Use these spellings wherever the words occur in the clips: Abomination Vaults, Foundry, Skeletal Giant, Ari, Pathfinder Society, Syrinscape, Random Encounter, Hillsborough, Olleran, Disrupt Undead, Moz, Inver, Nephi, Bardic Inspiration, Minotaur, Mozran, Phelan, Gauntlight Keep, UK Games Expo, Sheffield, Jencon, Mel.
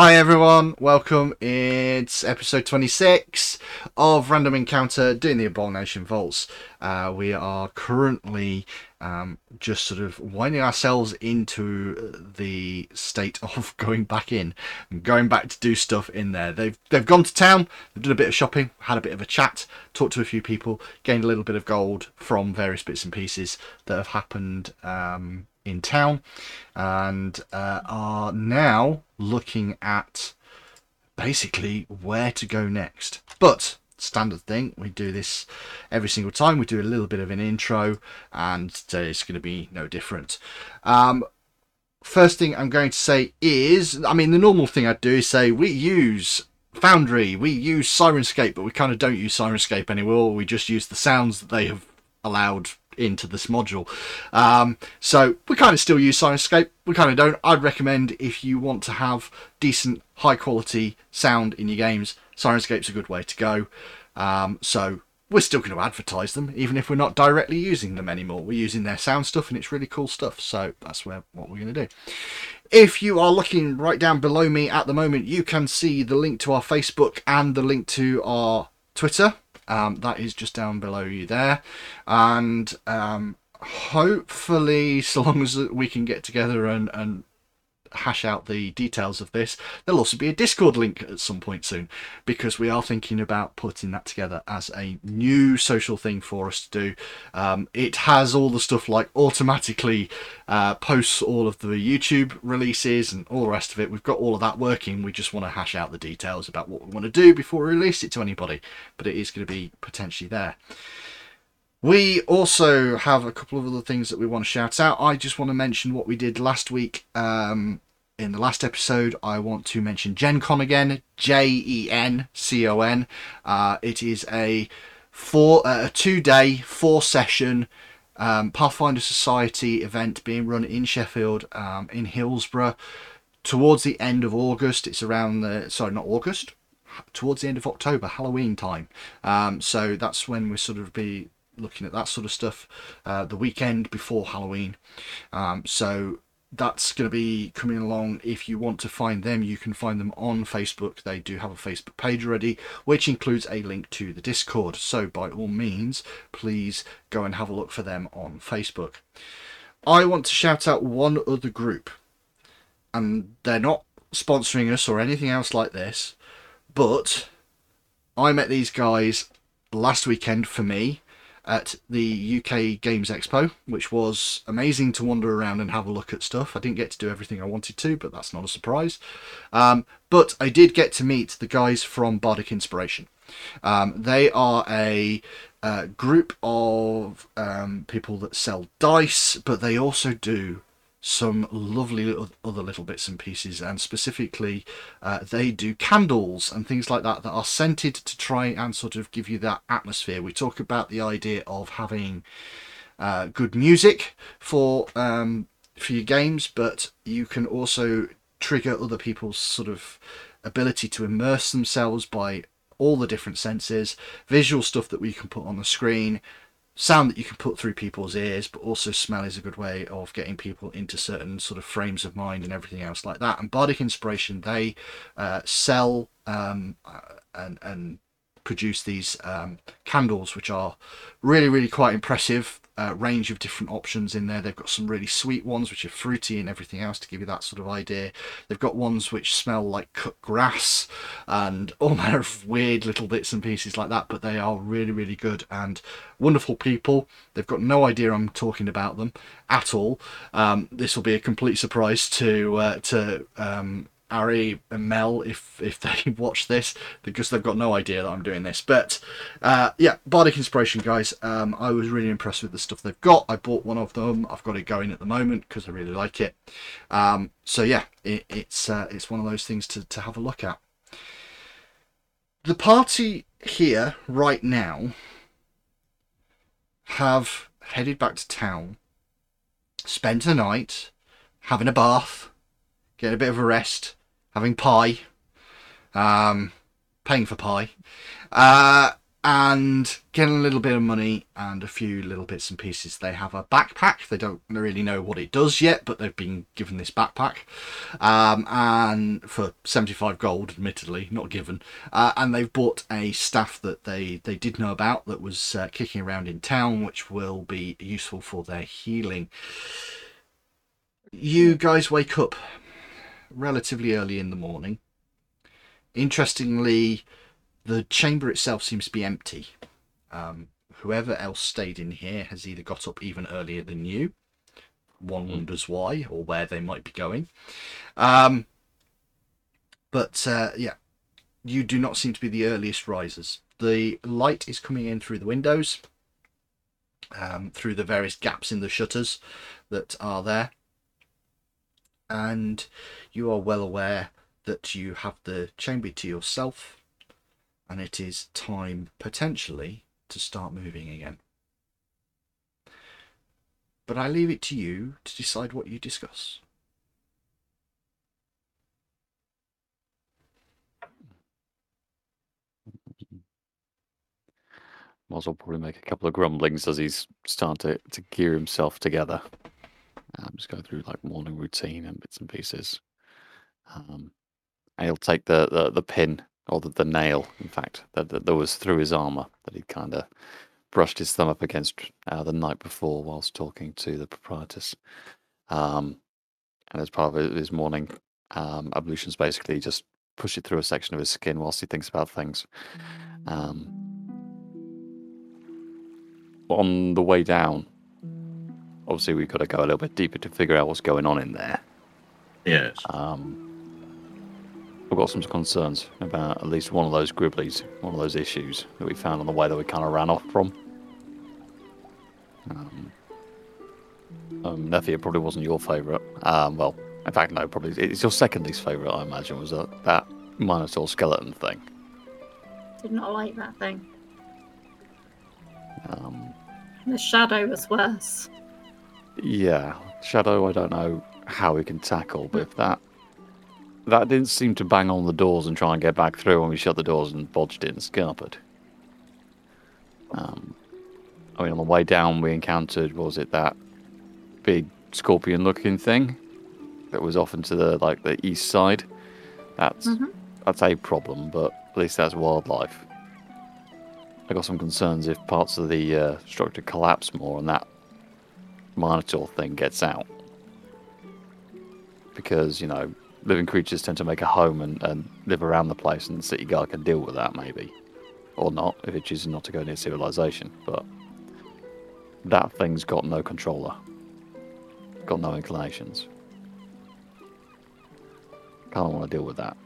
Hi everyone, welcome. It's episode 26 of Random Encounter doing the Abomination Vaults. We are currently just sort of winding ourselves into the state of going back in and going back to do stuff in there. They've gone to town, they've done a bit of shopping, had a bit of a chat, talked to a few people, gained a little bit of gold from various bits and pieces that have happened in town, and are now looking at basically where to go next. But standard thing, we do this every single time, we do a little bit of an intro, and today it's going to be no different. First thing I'm going to say is, I mean, the normal thing I'd do is say we use Foundry, we use Syrinscape, but we kind of don't use Syrinscape anymore. We just use the sounds that they have allowed into this module, so we kind of still use Syrinscape, we kind of don't. I'd recommend, if you want to have decent high quality sound in your games, Syrinscape's a good way to go. So we're still going to advertise them even if we're not directly using them anymore. We're using their sound stuff and it's really cool stuff, so that's what we're going to do. If you are looking right down below me at the moment, you can see the link to our Facebook and the link to our Twitter. That is just down below you there, and hopefully, so long as we can get together and hash out the details of this, there'll also be a Discord link at some point soon, because we are thinking about putting that together as a new social thing for us to do. It has all the stuff like automatically posts all of the YouTube releases and all the rest of it. We've got all of that working. We just want to hash out the details about what we want to do before we release it to anybody, but it is going to be potentially there. We also have a couple of other things that we want to shout out. I just want to mention what we did last week. In the last episode, I want to mention Jencon again, Jencon. It is a 2-day, 4-session Pathfinder Society event being run in Sheffield, in Hillsborough, towards the end of August. It's around the, sorry, not August, towards the end of October, Halloween time. So that's when we sort of be looking at that sort of stuff, the weekend before Halloween. So that's going to be coming along. If you want to find them, you can find them on Facebook. They do have a Facebook page already, which includes a link to the Discord, so by all means please go and have a look for them on Facebook. I want to shout out one other group, and they're not sponsoring us or anything else like this, but I met these guys last weekend for me at the UK Games Expo, which was amazing to wander around and have a look at stuff. I didn't get to do everything I wanted to, but that's not a surprise. But I did get to meet the guys from Bardic Inspiration. They are a group of people that sell dice, but they also do some lovely other little bits and pieces, and specifically they do candles and things like that that are scented to try and sort of give you that atmosphere. We talk about the idea of having good music for your games, but you can also trigger other people's sort of ability to immerse themselves by all the different senses, visual stuff that we can put on the screen, sound that you can put through people's ears, but also smell is a good way of getting people into certain sort of frames of mind and everything else like that. And Bardic Inspiration, they sell and produce these candles, which are really quite impressive. Range of different options in there. They've got some really sweet ones which are fruity and everything else to give you that sort of idea. They've got ones which smell like cut grass and all manner of weird little bits and pieces like that, but they are really good and wonderful people. They've got no idea I'm talking about them at all. This will be a complete surprise to Ari and Mel if they watch this, because they've got no idea that I'm doing this. But yeah, Bardic Inspiration guys, I was really impressed with the stuff they've got. I bought one of them. I've got it going at the moment because I really like it. So yeah, it's one of those things to have a look at. The party here right now have headed back to town, spent the night having a bath, getting a bit of a rest, having pie, paying for pie, and getting a little bit of money and a few little bits and pieces. They have a backpack. They don't really know what it does yet, but they've been given this backpack and for 75 gold, admittedly, not given. And they've bought a staff that they did know about that was kicking around in town, which will be useful for their healing. You guys wake up relatively early in the morning. Interestingly, the chamber itself seems to be empty. Whoever else stayed in here has either got up even earlier than you. One wonders why or where they might be going. Yeah, you do not seem to be the earliest risers. The light is coming in through the windows, through the various gaps in the shutters that are there. And you are well aware that you have the chamber to yourself. And it is time, potentially, to start moving again. But I leave it to you to decide what you discuss. Moz will probably make a couple of grumblings as he's starting to gear himself together. Just go through like morning routine and bits and pieces. And he'll take the pin. Or the nail, in fact, that was through his armour that he'd kind of brushed his thumb up against the night before whilst talking to the proprietress. And as part of his morning ablutions, basically just push it through a section of his skin whilst he thinks about things. On the way down, obviously we've got to go a little bit deeper to figure out what's going on in there. Yes. I've got some concerns about at least one of those gribblies, one of those issues that we found on the way that we kind of ran off from. Nephi, it probably wasn't your favourite. Well, in fact, no, probably it's your second least favourite, I imagine, was that Minotaur skeleton thing. Did not like that thing. The shadow was worse. Yeah, shadow, I don't know how we can tackle, but if that didn't seem to bang on the doors and try and get back through when we shut the doors and bodged it and scarpered. I mean, on the way down we encountered, what was it, that big scorpion-looking thing that was off into the east side. That's a problem, but at least that's wildlife. I got some concerns if parts of the structure collapse more and that Minotaur thing gets out. Because, you know, living creatures tend to make a home and live around the place, and the city guard can deal with that, maybe. Or not, if it chooses not to go near civilization. But that thing's got no controller. Got no inclinations. Kind of want to deal with that.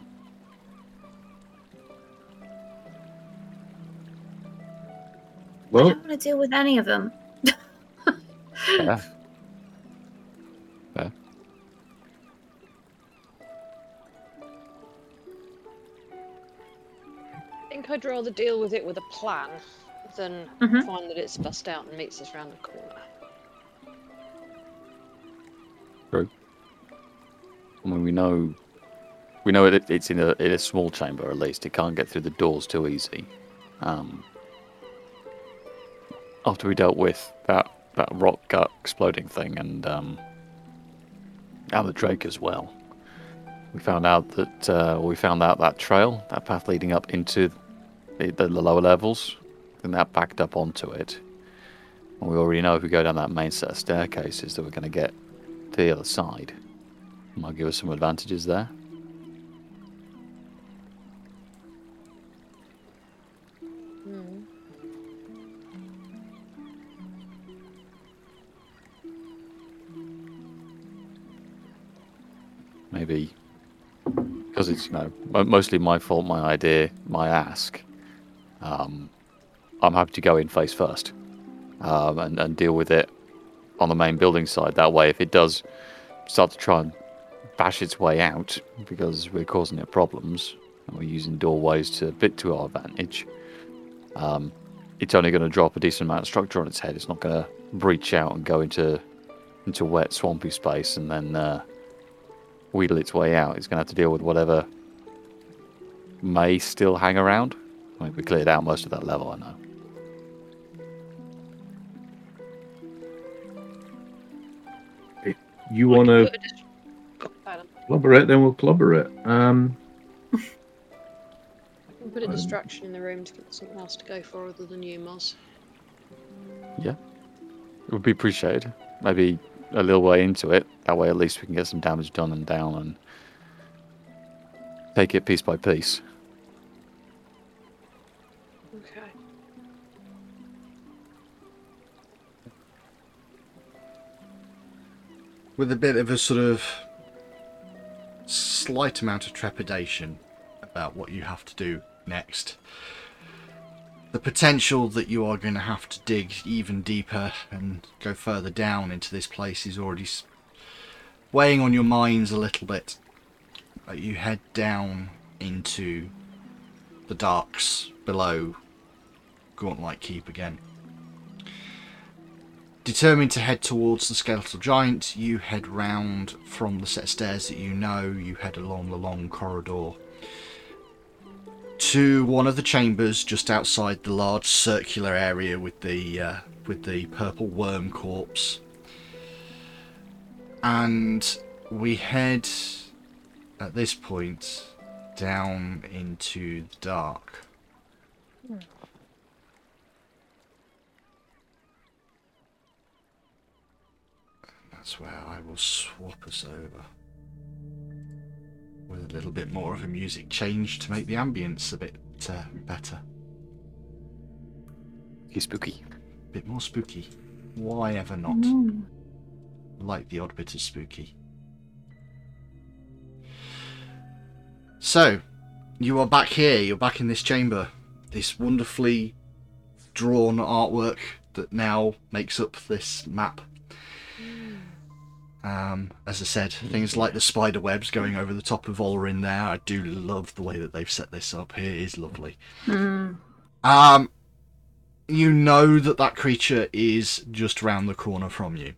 Well, I don't want to deal with any of them. Yeah. I'd rather deal with it with a plan than find that it's bust out and meets us round the corner. True. I mean, we know it's in a small chamber at least. It can't get through the doors too easy. After we dealt with that rock gut exploding thing and the Drake as well, we found out that trail, that path leading up into the lower levels, and that backed up onto it. And we already know if we go down that main set of staircases that we're going to get to the other side. Might give us some advantages there. Maybe because it's, you know, mostly my fault, my idea, my ask. I'm happy to go in face first and deal with it on the main building side. That way, if it does start to try and bash its way out because we're causing it problems and we're using doorways to our advantage, it's only going to drop a decent amount of structure on its head. It's not going to breach out and go into wet, swampy space and then wheedle its way out. It's going to have to deal with whatever may still hang around. We cleared out most of that level, I know. If you want to clobber it, then we'll clobber it. I can put a distraction in the room to get something else to go for other than you, Moz. Yeah. It would be appreciated. Maybe a little way into it. That way at least we can get some damage done and down and take it piece by piece. Okay. With a bit of a sort of slight amount of trepidation about what you have to do next. The potential that you are going to have to dig even deeper and go further down into this place is already weighing on your minds a little bit. But you head down into the darks below Gauntlight Keep again. Determined to head towards the Skeletal Giant, you head round from the set of stairs that you know, you head along the long corridor to one of the chambers just outside the large circular area with the purple worm corpse, and we head at this point down into the dark. That's where I will swap us over with a little bit more of a music change to make the ambience a bit better. He's spooky. A bit more spooky. Why ever not? Mm. Like the odd bit of spooky. So, you are back here. You're back in this chamber. This wonderfully drawn artwork that now makes up this map. As I said, things like the spider webs going over the top of Olleran there. I do love the way that they've set this up. It is lovely. Mm. You know that that creature is just round the corner from you,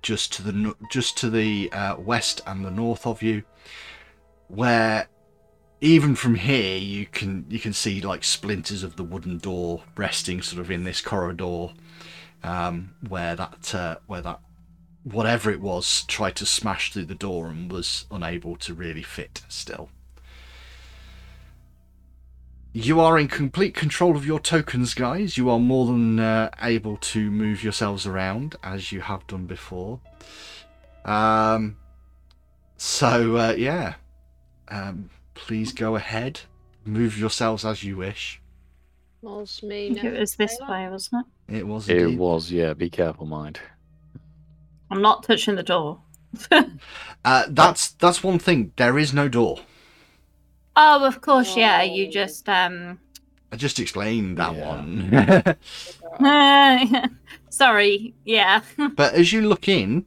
just to the west and the north of you, where even from here you can see like splinters of the wooden door resting sort of in this corridor. Where that whatever it was tried to smash through the door and was unable to really fit still. You are in complete control of your tokens, guys. You are more than able to move yourselves around as you have done before. Please go ahead, move yourselves as you wish. It was this way, wasn't it? It was. Indeed. It was, yeah. Be careful, mind. I'm not touching the door. That's one thing. There is no door. Oh, of course, yeah. You just I just explained that one. Sorry, yeah. But as you look in,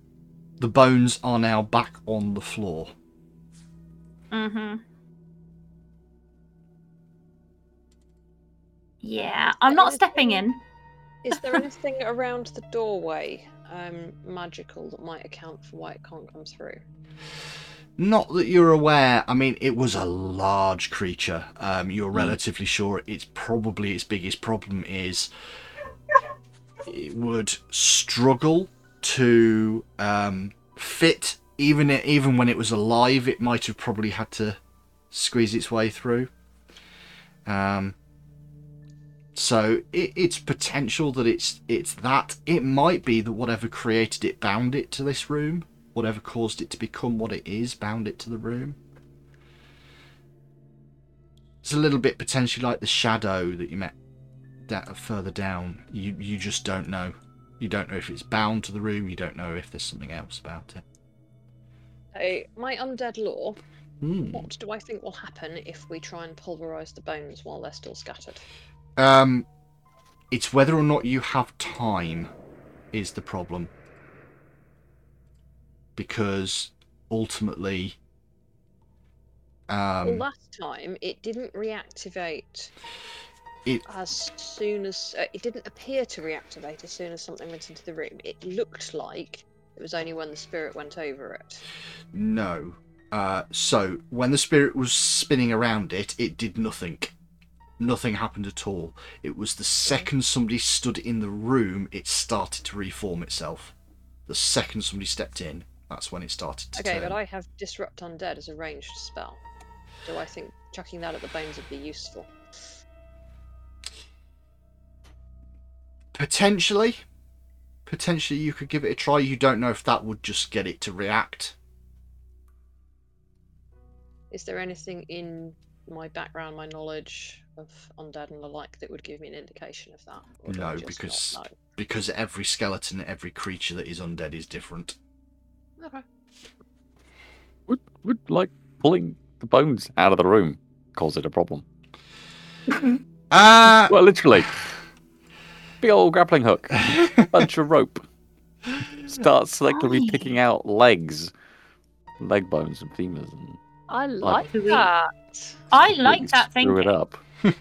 the bones are now back on the floor. Mm-hmm. Yeah, I'm not stepping in. Is there anything around the doorway magical that might account for why it can't come through? Not that you're aware. I mean, it was a large creature. You're relatively sure it's probably its biggest problem is it would struggle to fit. Even when it was alive, it might have probably had to squeeze its way through. So it's potential that it's that. It might be that whatever created it bound it to this room. Whatever caused it to become what it is bound it to the room. It's a little bit potentially like the shadow that you met that further down. You just don't know. You don't know if it's bound to the room. You don't know if there's something else about it. So my undead lore. What do I think will happen if we try and pulverise the bones while they're still scattered? It's whether or not you have time is the problem, because ultimately last time it didn't reactivate as soon as something went into the room. It looked like it was only when the spirit went over it. No, So when the spirit was spinning around it, it did nothing. Nothing happened at all. It was the second somebody stood in the room, it started to reform itself. The second somebody stepped in, that's when it started to turn. But I have Disrupt Undead as a ranged spell. Do I think chucking that at the bones would be useful? Potentially. Potentially you could give it a try. You don't know if that would just get it to react. Is there anything in my background, my knowledge of undead and the like that would give me an indication of that? Or no, because every skeleton, every creature that is undead is different. Okay. Would like pulling the bones out of the room cause it a problem? Well, literally. Big old grappling hook, bunch of rope. Start selectively picking out legs, leg bones and femurs. And I like that. I like that thing. Screw it up. I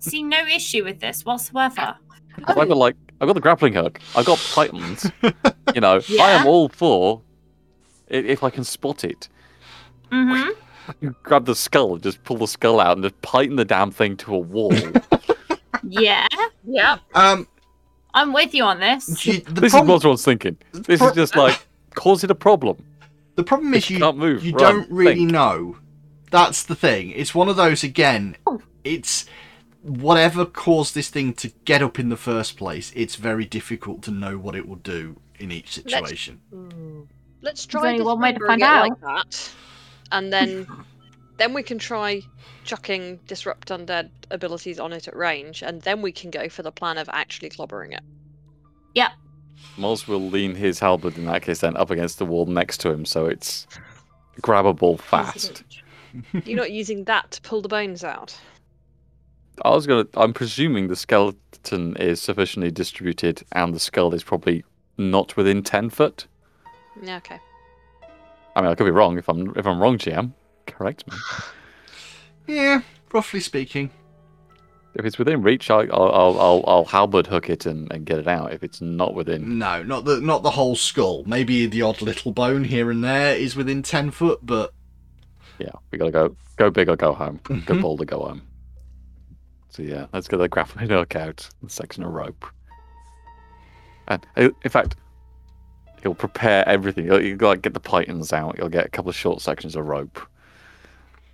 see no issue with this whatsoever. I've got the grappling hook. I've got pythons. You know, yeah. I am all for it, if I can spot it. Mm-hmm. Grab the skull, just pull the skull out, and just python the damn thing to a wall. Yeah. Yeah. I'm with you on this. This is what I was thinking. This is just like cause it a problem. The problem is you don't really know. That's the thing. It's one of those again. It's whatever caused this thing to get up in the first place. It's very difficult to know what it will do in each situation. Let's try one way to find out like that, and then. Then we can try chucking Disrupt Undead abilities on it at range, and then we can go for the plan of actually clobbering it. Yeah. Moz will lean his halberd in that case then up against the wall next to him, so it's grabbable fast. You're not using that to pull the bones out? I'm presuming the skeleton is sufficiently distributed and the skull is probably not within 10 foot. Yeah, okay. I mean, I could be wrong. If I'm wrong, GM. Correct me. Yeah, roughly speaking. If it's within reach, I'll halberd hook it and get it out. If it's not within, no, not the whole skull. Maybe the odd little bone here and there is within 10 foot, but yeah, we gotta go big or go home. Mm-hmm. Go bold or go home. So yeah, let's get the grappling hook out, the section of rope, and in fact. He'll prepare everything. You'll like get the pythons out. You'll get a couple of short sections of rope.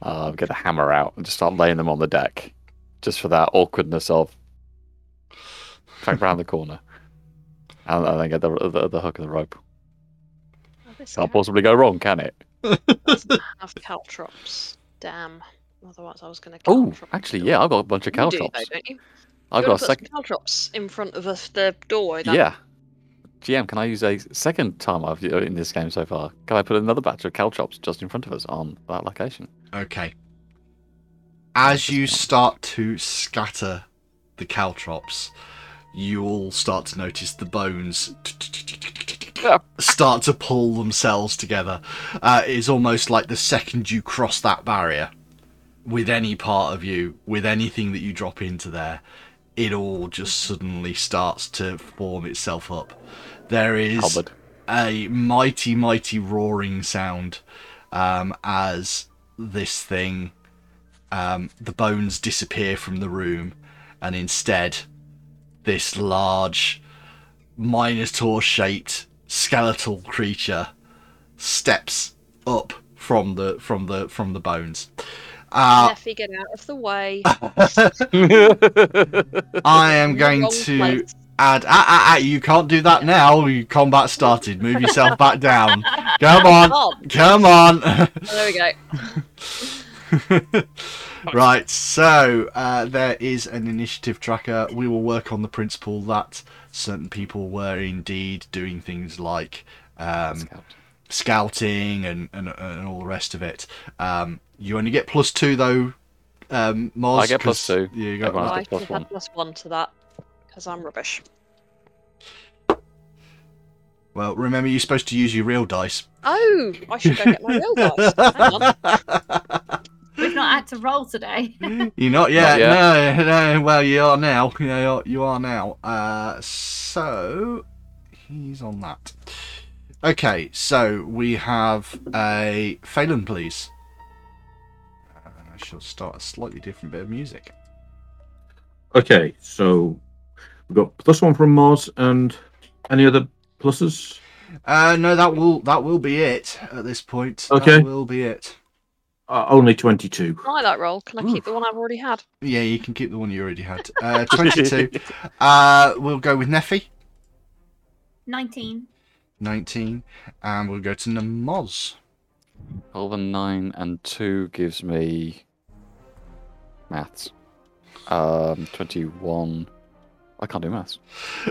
Get a hammer out and just start laying them on the deck, just for that awkwardness of back round the corner, and then get the hook and the rope. Can't possibly go wrong, can it? Doesn't have caltrops. Damn. Otherwise, I was going to. Oh, actually, yeah, I've got a bunch of caltrops. You do, though, don't you? I've got a second caltrops in front of the door. Yeah. GM, can I use a second time I've in this game so far? Can I put another batch of caltrops just in front of us on that location? Okay. As you start to scatter the caltrops, you all start to notice the bones start to pull themselves together. It's almost like the second you cross that barrier, with any part of you, with anything that you drop into there, it all just suddenly starts to form itself up. There is a mighty, mighty roaring sound as this thing, the bones disappear from the room, and instead, this large, Minotaur-shaped skeletal creature steps up from the bones. Nephi, get out of the way. I am going to add. You can't do that now. Combat started. Move yourself back down. Come on. There we go. Right. So there is an initiative tracker. We will work on the principle that certain people were indeed doing things like scouting and all the rest of it. You only get +2 though, Moz. I get +2. You got I get +1. Have +1 to that because I'm rubbish. Well, remember you're supposed to use your real dice. Oh, I should go get my real dice. Hang on. We've not had to roll today. You're not yet. No. Well, you are now. You are now. So he's on that. Okay, so we have a Phelan, please. And I shall start a slightly different bit of music. Okay, so we've got +1 from Moz, and any other pluses? No, that will be it at this point. Okay, that will be it. Only 22. I like that roll. Can I keep the one I've already had? Yeah, you can keep the one you already had. 22. We'll go with Nephi. 19. 19, and we'll go to Moz. 12 and 9 and 2 gives me maths. 21. I can't do maths.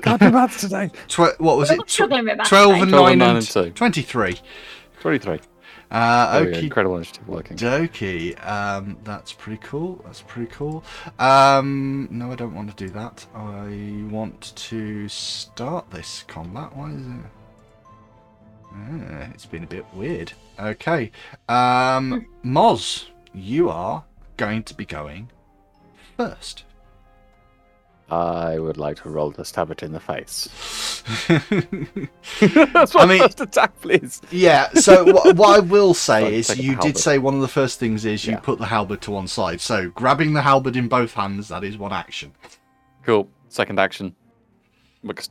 Can't do maths today. What was it? 12 and 9 and 2. 23. 23. Okay. Incredible initiative working. Dokie. That's pretty cool. No, I don't want to do that. I want to start this combat. Why is it? It's been a bit weird. Okay. Moz, you are going to be going first. I would like to roll to stab it in the face. That's my first attack, please. Yeah, so what I will say is you did say one of the first things is you put the halberd to one side. So grabbing the halberd in both hands, that is one action. Cool. Second action.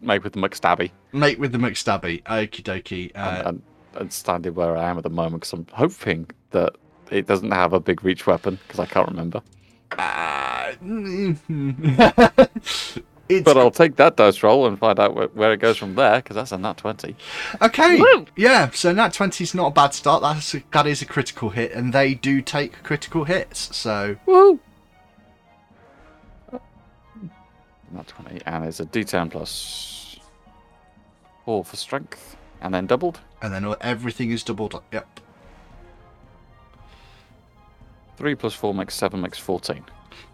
Make with the McStabby. Make with the McStabby. Okie dokie. And standing where I am at the moment, because I'm hoping that it doesn't have a big reach weapon, because I can't remember. But I'll take that dice roll and find out where it goes from there, because that's a nat 20. Okay. Woo! Yeah, so nat 20 is not a bad start. That is a critical hit, and they do take critical hits, so... Woo! Nat 20, and it's a d10 plus 4 for strength, and then doubled. And then everything is doubled up, yep. 3 plus 4 makes 7, makes 14.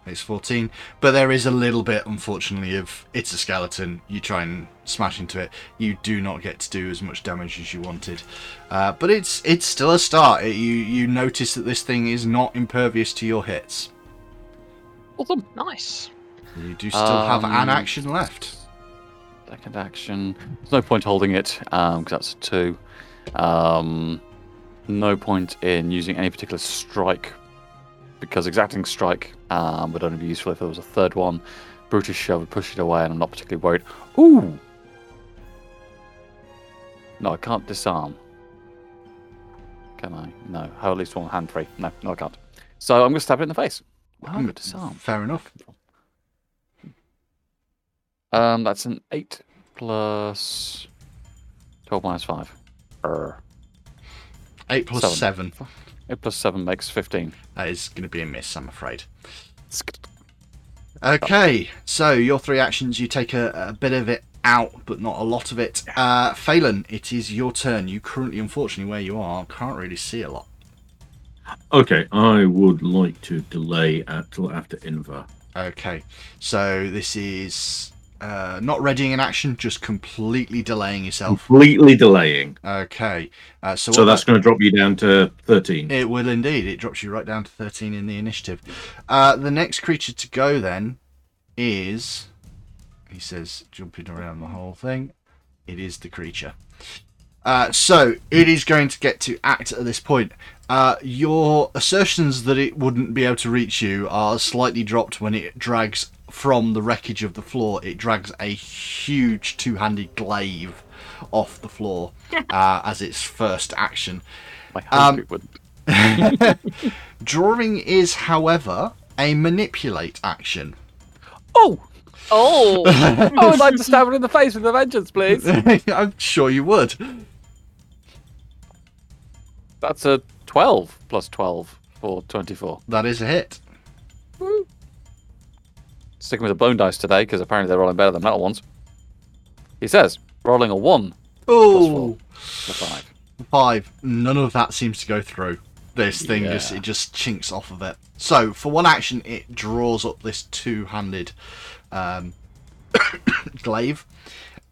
Makes 14. But there is a little bit, unfortunately, of it's a skeleton. You try and smash into it. You do not get to do as much damage as you wanted. But it's still a start. You notice that this thing is not impervious to your hits. Awesome. Nice. You do still have an action left. Second action. There's no point holding it, because that's a 2. No point in using any particular strike, because exacting strike would only be useful if there was a third one. Brutish shove would push it away, and I'm not particularly worried. Ooh! No, I can't disarm. Can I? No. I have at least one hand free. No, I can't. So I'm going to stab it in the face. Wow, I'm going to disarm. Fair enough. That's an 8 plus 12 minus 5. 8 plus 7. 8 plus 7 makes 15. That is going to be a miss, I'm afraid. Okay, so your 3 actions, you take a bit of it out, but not a lot of it. Phelan, it is your turn. You currently, unfortunately, where you are, can't really see a lot. Okay, I would like to delay till after Inver. Okay, so this is... not readying an action, just completely delaying yourself. Completely delaying. Okay. So that's going to drop you down to 13. It will indeed. It drops you right down to 13 in the initiative. The next creature to go then is... He says, jumping around the whole thing. It is the creature. So it is going to get to act at this point. Your assertions that it wouldn't be able to reach you are slightly dropped when it drags... From the wreckage of the floor, it drags a huge two-handed glaive off the floor as its first action. I hope it wouldn't. Drawing is, however, a manipulate action. Oh! I would like to stab it in the face with a vengeance, please. I'm sure you would. That's a 12 plus 12 for 24. That is a hit. Woo. Sticking with the bone dice today, because apparently they're rolling better than metal ones. He says, rolling a 1. Oh, plus 4, 5. None of that seems to go through. This thing just chinks off of it. So for one action, it draws up this two-handed glaive,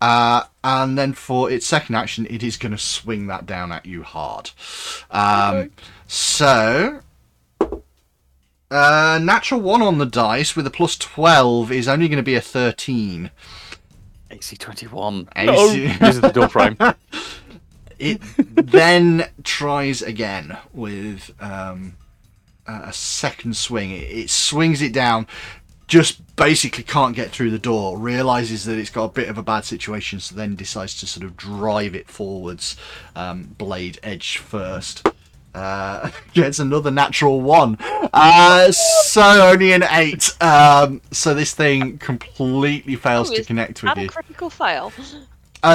and then for its second action, it is going to swing that down at you hard. So. Natural 1 on the dice with a plus 12 is only going to be a 13. AC 21. No. This is the door frame. It then tries again with a second swing. It swings it down, just basically can't get through the door, realises that it's got a bit of a bad situation, so then decides to sort of drive it forwards, blade edge first. Gets another natural one, so only an 8. So this thing completely fails to connect with you. Critical fail.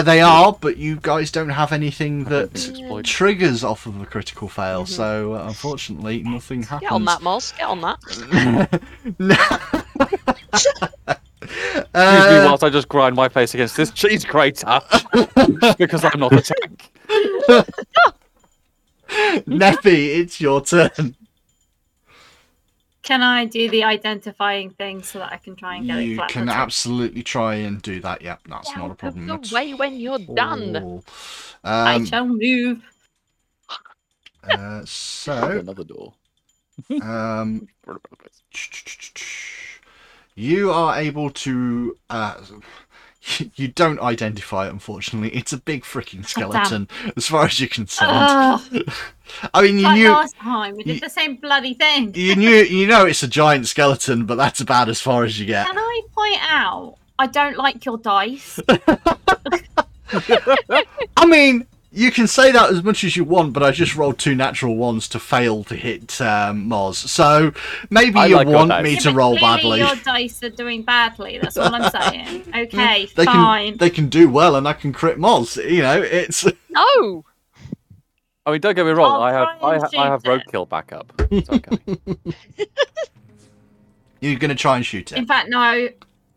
They are, but you guys don't have anything that triggers off of a critical fail, mm-hmm. so unfortunately nothing happens. Get on that, Moz. Get on that. Excuse me whilst I just grind my face against this cheese grater, because I'm not a tank. Nephi, it's your turn. Can I do the identifying thing so that I can try and get it flat? You can absolutely try and do that. Yep, that's not a problem. That's away when you're done. I shall move. So another door. You are able to. You don't identify it, unfortunately. It's a big freaking skeleton, as far as you're concerned. I mean, you knew last time we did the same bloody thing. You knew, you know, it's a giant skeleton, but that's about as far as you get. Can I point out? I don't like your dice. I mean, you can say that as much as you want, but I just rolled 2 natural ones to fail to hit Moz. So maybe you want me to roll badly. Your dice are doing badly. That's all I'm saying. Okay, fine. They can do well, and I can crit Moz. You know, it's no. I mean, don't get me wrong. I have roadkill backup. It's okay. You're going to try and shoot it. In fact, no.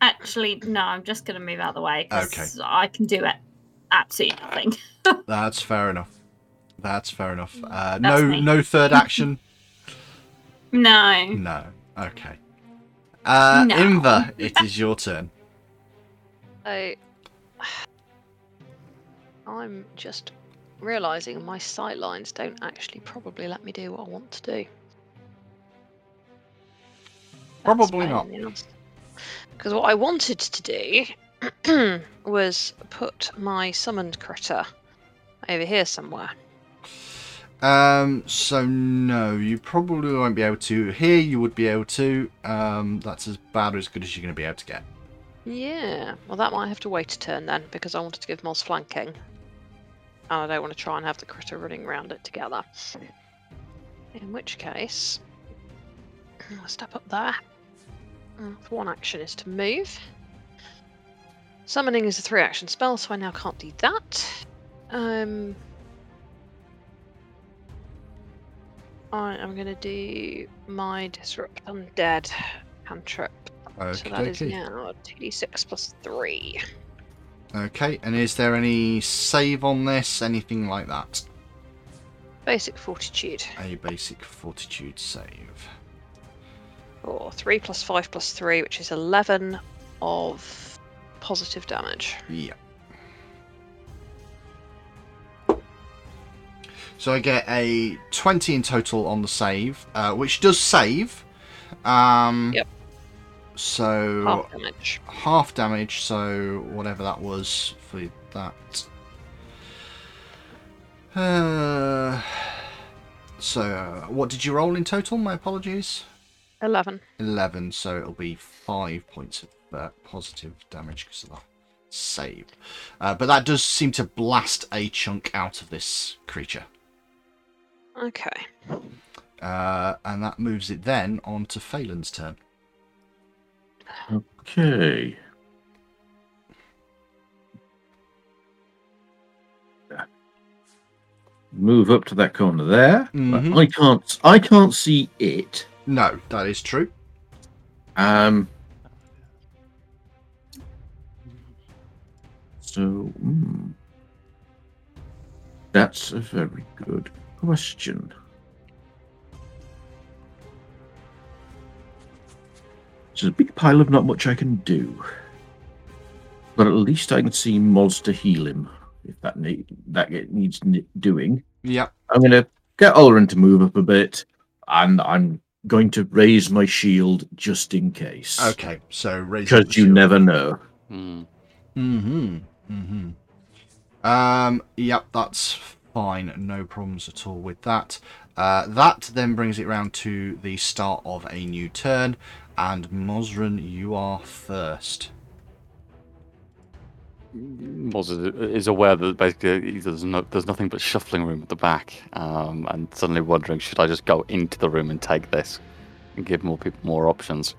Actually, no. I'm just going to move out of the way because I can do it. Absolutely nothing. That's fair enough. No third action. No. Okay. Inver, it is your turn. I'm just realising my sight lines don't actually probably let me do what I want to do. Probably not. Because what I wanted to do was put my summoned critter over here somewhere. So no, you probably won't be able to. Here you would be able to. That's as bad or as good as you're going to be able to get. Yeah. Well, that might have to wait a turn then, because I wanted to give Moz flanking. And I don't want to try and have the critter running around it together. In which case, I'll step up there. One action is to move. Summoning is a 3-action spell, so I now can't do that. I am going to do my Disrupt Undead cantrip. Okay, so that is now 2d6 plus 3. Okay, and is there any save on this? Anything like that? Basic Fortitude. A basic Fortitude save. 3 plus 5 plus 3, which is 11 of... positive damage. Yeah. So I get a 20 in total on the save, which does save. Yep. So half damage. So whatever that was for that. So what did you roll in total? My apologies. 11. 11. So it'll be 5 points of positive damage because of that save, but that does seem to blast a chunk out of this creature. Okay. And that moves it then on to Phelan's turn. Okay. Move up to that corner there. Mm-hmm. But I can't see it. No, that is true. So, that's a very good question. It's a big pile of not much I can do, but at least I can see Moz to heal him if that needs doing. Yeah, I'm going to get Olleran to move up a bit, and I'm going to raise my shield just in case. Okay, so raise because you never know. Mm. Mm-hmm. Yep, that's Fine, no problems at all with that. That then brings it round to the start of a new turn, and Mozran, you are first. Moz is aware that basically there's nothing but shuffling room at the back, and suddenly wondering, should I just go into the room and take this and give more people more options?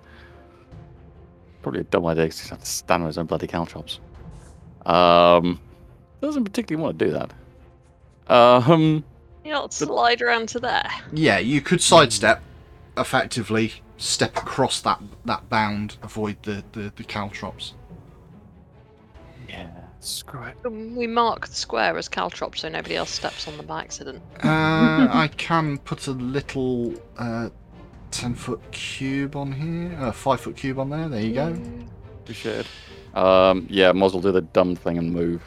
Probably a dumb idea because he's have to stand on his own bloody caltrops. Doesn't particularly want to do that. You not slide around to there. Yeah, you could sidestep, effectively step across that bound, avoid the caltrops. Yeah, screw it. We mark the square as caltrop so nobody else steps on them by accident. I can put a little 10-foot cube on here, a 5-foot cube on there. There you go. Appreciate it. Yeah, Moz will do the dumb thing and move.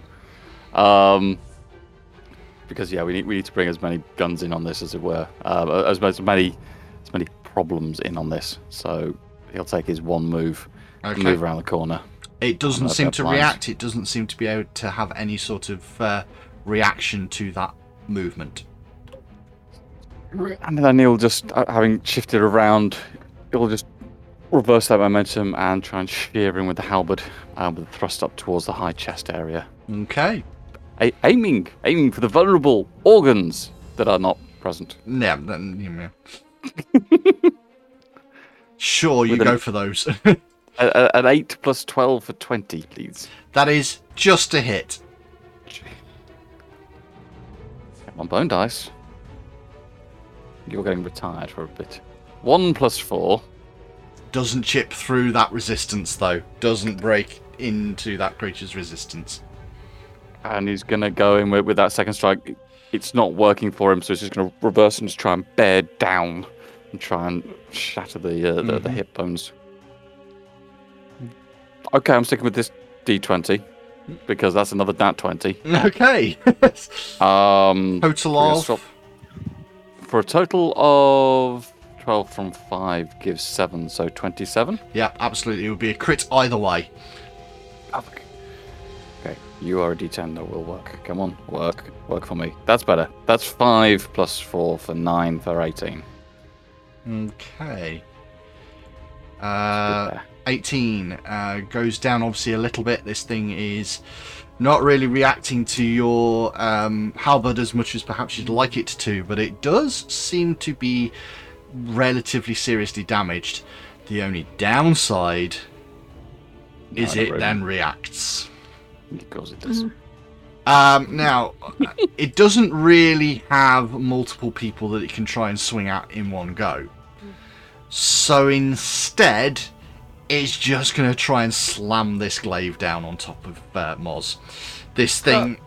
Because yeah, we need to bring as many guns in on this as it were, as many problems in on this. So he'll take his one move, and move around the corner. It doesn't seem to react. It doesn't seem to be able to have any sort of reaction to that movement. And then he'll just, having shifted around, he'll just reverse that momentum and try and shear in with the halberd, with a thrust up towards the high chest area. Okay. Aiming for the vulnerable organs that are not present. Yeah. Sure, you go for those. An 8 plus 12 for 20, please. That is just a hit. Come on, bone dice. You're getting retired for a bit. 1 plus 4. Doesn't chip through that resistance, though. Doesn't break into that creature's resistance. And he's going to go in with that second strike. It's not working for him, so he's just going to reverse and just try and bear down and try and shatter the hip bones. Okay, I'm sticking with this D20 because that's another nat 20. Okay. Total of? For a total of 12 from 5 gives 7, so 27. Yeah, absolutely. It would be a crit either way. Okay, you are a D10 that will work. Come on, work for me. That's better. That's 5 plus 4 for 9 for 18. Okay. 18 goes down obviously a little bit. This thing is not really reacting to your halberd as much as perhaps you'd like it to, but it does seem to be relatively seriously damaged. The only downside is it then reacts. Of course it does. Now, it doesn't really have multiple people that it can try and swing at in one go. So instead, it's just going to try and slam this glaive down on top of Moz. This thing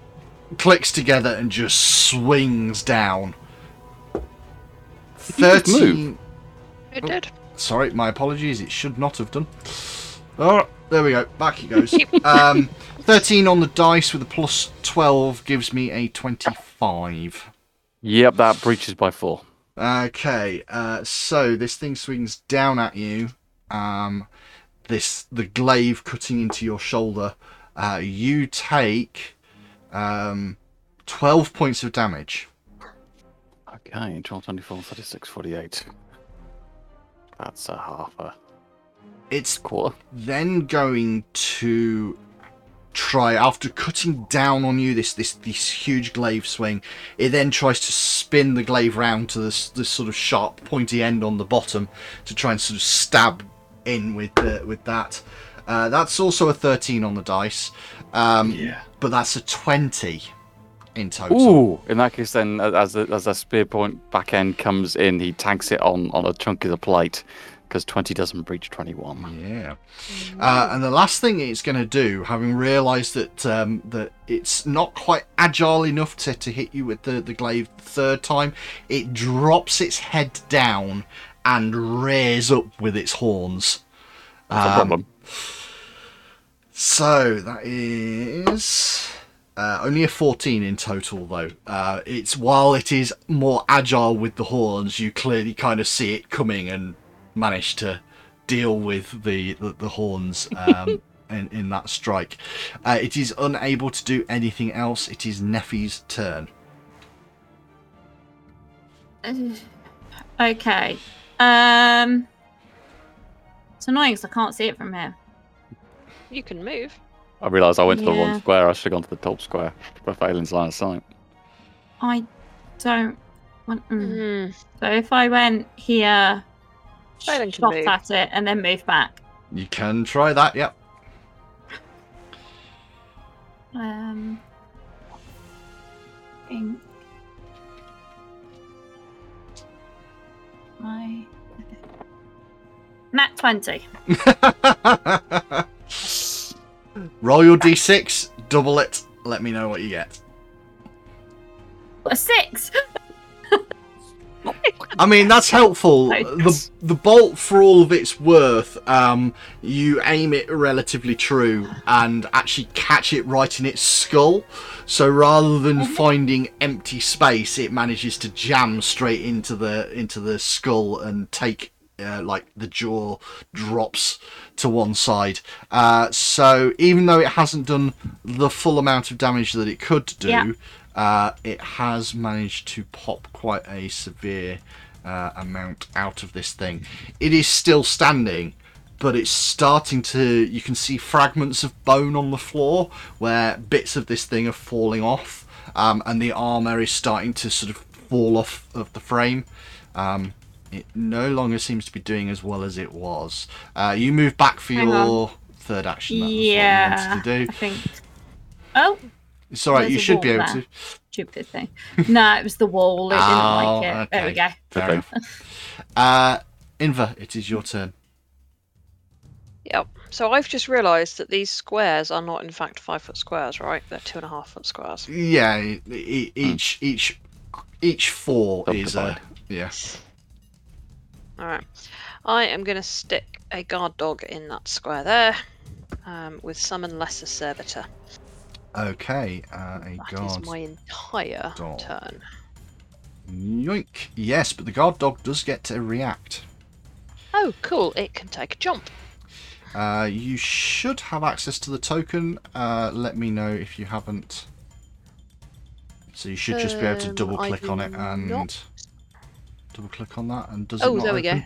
clicks together and just swings down. 13. It did. Oh, sorry, my apologies. It should not have done. Oh, there we go. Back it goes. 13 on the dice with a plus 12 gives me a 25. Yep, that breaches by 4. Okay, so this thing swings down at you. The glaive cutting into your shoulder. You take 12 points of damage. Okay, 12, 24, 36, 48. That's a half. It's quarter. Then going to try, after cutting down on you, this huge glaive swing, it then tries to spin the glaive round to this sort of sharp pointy end on the bottom to try and sort of stab in with that. That's also a 13 on the dice, but that's a 20 in total. Ooh, in that case then, as the spear point back end comes in, he tanks it on a chunk of the plate because 20 doesn't breach 21. Yeah. And the last thing it's going to do, having realised that it's not quite agile enough to hit you with the glaive the third time, it drops its head down and rears up with its horns. That's a problem. So that is only a 14 in total, though. It's while it is more agile with the horns, you clearly kind of see it coming and manage to deal with the horns in that strike. It is unable to do anything else. It is Nephi's turn. Okay. It's annoying because I can't see it from here. You can move. I realised I went to the wrong square. I should have gone to the top square for Phelan's line of sight. I don't want... So if I went here, Phelan shot at it, and then move back. You can try that, yep. I think... My... Nat 20. Roll your d6, double it, let me know what you get. A 6! I mean, that's helpful. The bolt, for all of its worth, you aim it relatively true and actually catch it right in its skull. So rather than finding empty space, it manages to jam straight into the skull and take like the jaw drops to one side. So even though it hasn't done the full amount of damage that it could do. Yeah. It has managed to pop quite a severe amount out of this thing. It is still standing, but it's starting to... You can see fragments of bone on the floor where bits of this thing are falling off, and the armour is starting to sort of fall off of the frame. It no longer seems to be doing as well as it was. You move back for your third action. That was what you wanted to do. I think... Oh! It's alright, you should be able to. Stupid thing. No, it was the wall. It didn't like it. Okay. There we go. Fair enough. Inver, it is your turn. Yep. So I've just realised that these squares are not, in fact, 5-foot squares, right? They're 2.5-foot squares. Yeah. Each four is a... Yeah. All right. I am going to stick a guard dog in that square there, with Summon Lesser Servitor. Okay, that is my entire turn. Yoink. Yes, but the guard dog does get to react. Oh, cool. It can take a jump. You should have access to the token. Let me know if you haven't. So you should just be able to double-click on it and... Double-click on that and does it not there open? We go.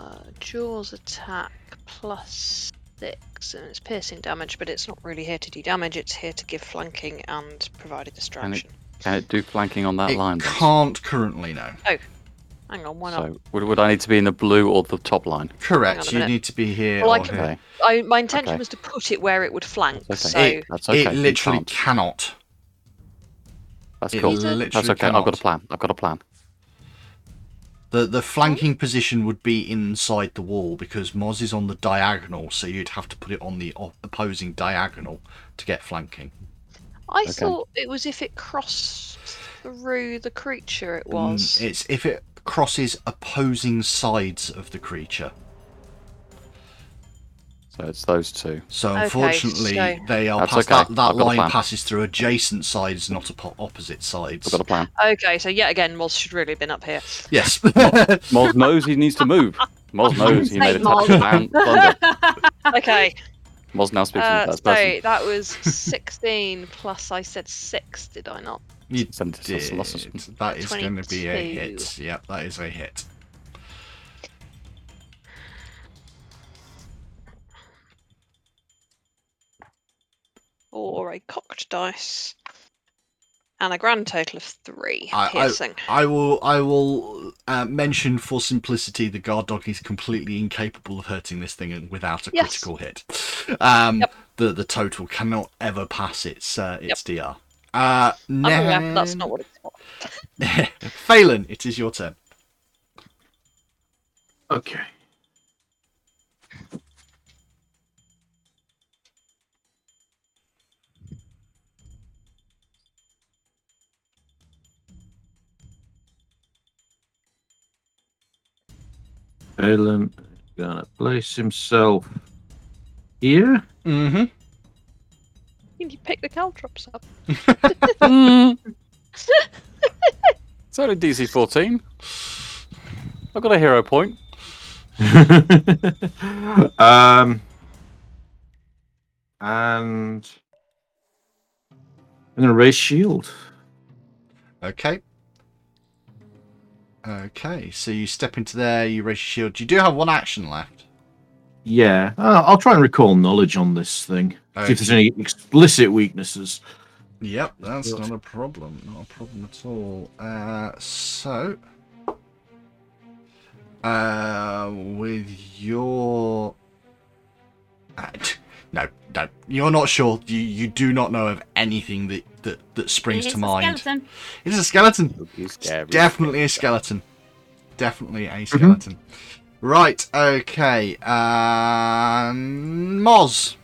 Yep. Jaws attack plus... and it's piercing damage, but it's not really here to do damage, it's here to give flanking and provide a distraction. Can it do flanking on that line? It can't currently, no. Oh, hang on, would I need to be in the blue or the top line? Correct, you need to be here or here. My intention was to put it where it would flank, It literally cannot. That's cool. That's okay, cannot. I've got a plan. The flanking position would be inside the wall because Moz is on the diagonal, so you'd have to put it on the opposing diagonal to get flanking. I thought it was if it crossed through the creature, it was. It's if it crosses opposing sides of the creature. So it's those two. So unfortunately, they are past that line passes through adjacent sides, not opposite sides. I've got a plan. Okay, so yet again, Moz should really have been up here. Yes. Moz knows he needs to move. Moz knows he made a touchdown. Okay. Moz now speaks in first person. That was 16 plus I said 6, did I not? You did. That is going to be a hit. Yep, that is a hit. Or a cocked dice, and a grand total of 3 piercing. I will mention for simplicity, the guard dog is completely incapable of hurting this thing without a critical hit. The total cannot ever pass its DR. That's not what it's for. Phelan, it is your turn. Okay. Phelan gonna place himself here. Mm-hmm. Can you pick the caltrops up? So did DC 14. I've got a hero point. And I'm gonna raise shield. Okay. Okay, so you step into there, you raise your shield. You do have one action left. Yeah, I'll try and recall knowledge on this thing. Okay. See if there's any explicit weaknesses. Yep, that's not a problem. Not a problem at all. With your... No, you're not sure. You do not know of anything that springs to mind. Skeleton. It's a skeleton. It's definitely a skeleton. Definitely a skeleton. Mm-hmm. Right, okay. Moz.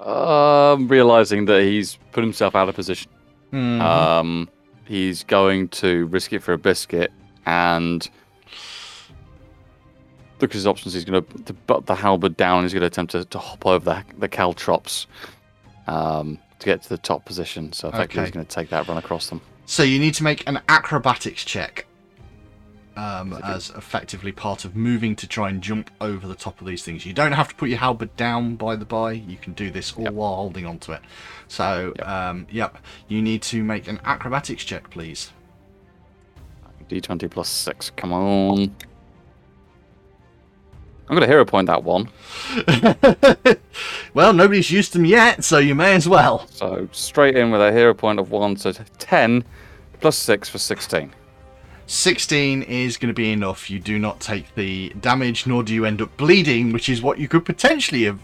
Realizing that he's put himself out of position. Mm-hmm. He's going to risk it for a biscuit and... look at his options. He's going to butt the halberd down. He's going to attempt to hop over the caltrops to get to the top position. So effectively, he's going to take that run across them. So you need to make an acrobatics check as effectively part of moving to try and jump over the top of these things. You don't have to put your halberd down, by the by. You can do this all while holding onto it. So, you need to make an acrobatics check, please. D20 plus 6. Come on. I'm going to hero point that one. Well, nobody's used them yet, so you may as well. So straight in with a hero point of 1, so 10 plus 6 for 16. 16 is going to be enough. You do not take the damage, nor do you end up bleeding, which is what you could potentially have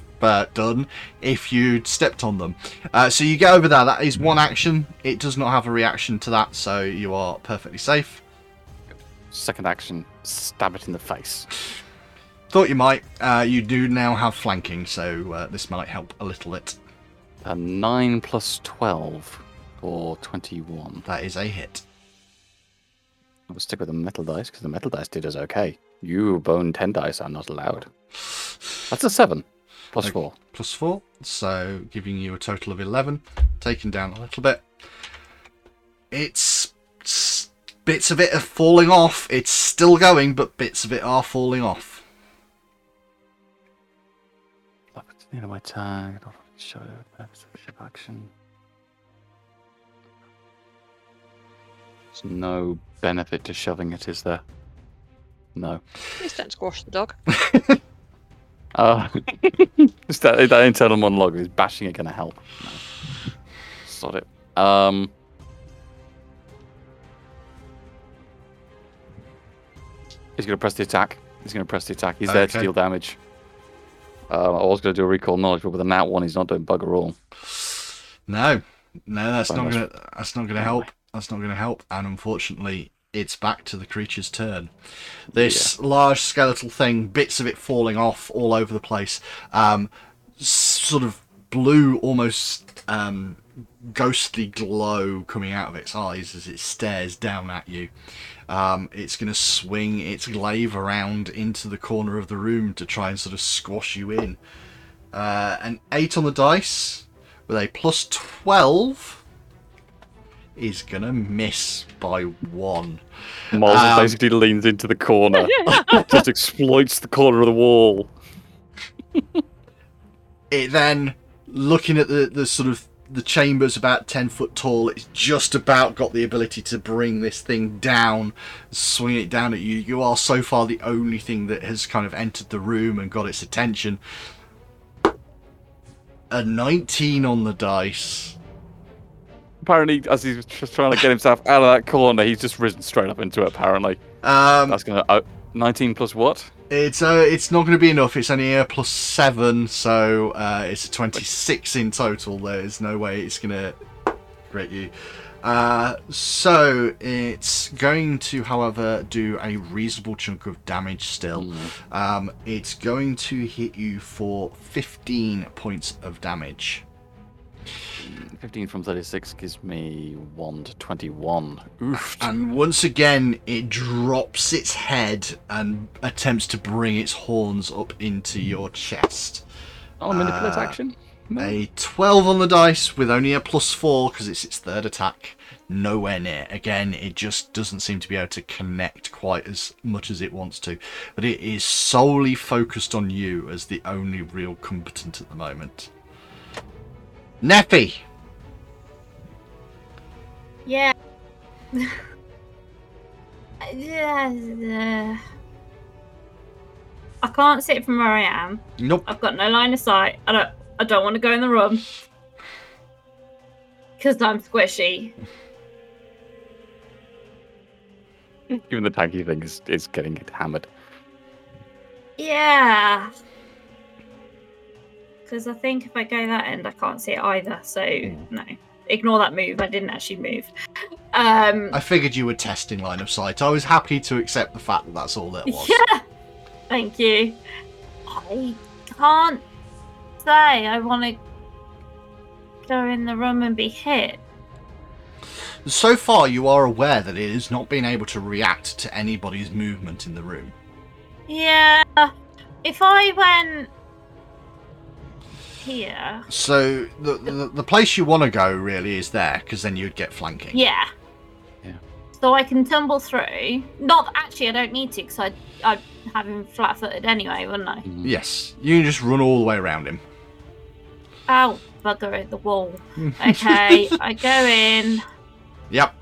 done if you'd stepped on them. So you get over there. That is one action. It does not have a reaction to that, so you are perfectly safe. Second action, stab it in the face. Thought you might. You do now have flanking, so this might help a little bit. A 9 plus 12 or 21. That is a hit. I will stick with the metal dice because the metal dice did us okay. You bone 10 dice are not allowed. That's a 7 plus 4. Plus 4, so giving you a total of 11. Taken down a little bit. It's bits of it are falling off. It's still going, but bits of it are falling off. You know my tag. I don't show it. Action. There's no benefit to shoving it, is there? No. Please don't squash the dog. That internal monologue is bashing it going to help? No. Sod it. He's going to press the attack. He's there to deal damage. I was going to do a recall knowledge, but with a nat one, he's not doing bugger all. No, that's not going to help. That's not going to help, and unfortunately, it's back to the creature's turn. This large skeletal thing, bits of it falling off all over the place, sort of blue, almost ghostly glow coming out of its eyes as it stares down at you. It's going to swing its glaive around into the corner of the room to try and sort of squash you in. An 8 on the dice with a plus 12 is going to miss by 1. Miles basically leans into the corner. Just exploits the corner of the wall. It then, looking at the sort of the chamber's about 10 foot tall. It's just about got the ability to bring this thing down, swing it down at you. You are so far the only thing that has kind of entered the room and got its attention. A 19 on the dice. Apparently, as he's just trying to get himself out of that corner, he's just risen straight up into it, apparently. That's going to... 19 plus what? It's not going to be enough. It's only a plus 7, so it's a 26 in total. There's no way it's going to crit you. So it's going to, however, do a reasonable chunk of damage still. Mm. It's going to hit you for 15 points of damage. 15 from 36 gives me 1 to 21. Oof. And once again, it drops its head and attempts to bring its horns up into your chest. Oh, manipulate action. No. A 12 on the dice with only a plus 4 because it's its third attack. Nowhere near. Again, it just doesn't seem to be able to connect quite as much as it wants to. But it is solely focused on you as the only real combatant at the moment. Nephi. Yeah. I can't sit from where I am. Nope. I've got no line of sight. I don't want to go in the room. Because I'm squishy. Even the tanky thing is getting hammered. Yeah. Because I think if I go that end, I can't see it either. So, no. Ignore that move. I didn't actually move. I figured you were testing line of sight. I was happy to accept the fact that that's all there was. Yeah. Thank you. I can't say I want to go in the room and be hit. So far, you are aware that it has not been able to react to anybody's movement in the room. Yeah. If I went here... So, the place you want to go, really, is there, because then you'd get flanking. Yeah. Yeah. So I can tumble through. Not, actually, I don't need to, because I'd have him flat-footed anyway, wouldn't I? Yes. You can just run all the way around him. Oh, bugger it, the wall. Okay, I go in... Yep.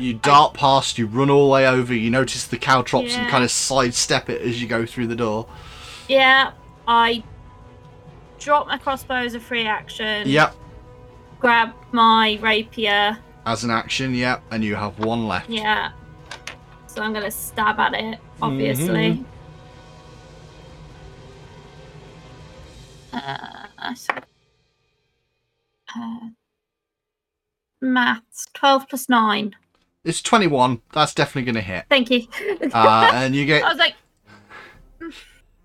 You dart past, you run all the way over, you notice the caltrops and kind of sidestep it as you go through the door. Yeah, I drop my crossbow as a free action. Yep. Grab my rapier. As an action, yep, and you have one left. Yeah. So I'm going to stab at it, obviously. Maths, 12 plus 9. It's 21. That's definitely going to hit. Thank you. And you get... I was like...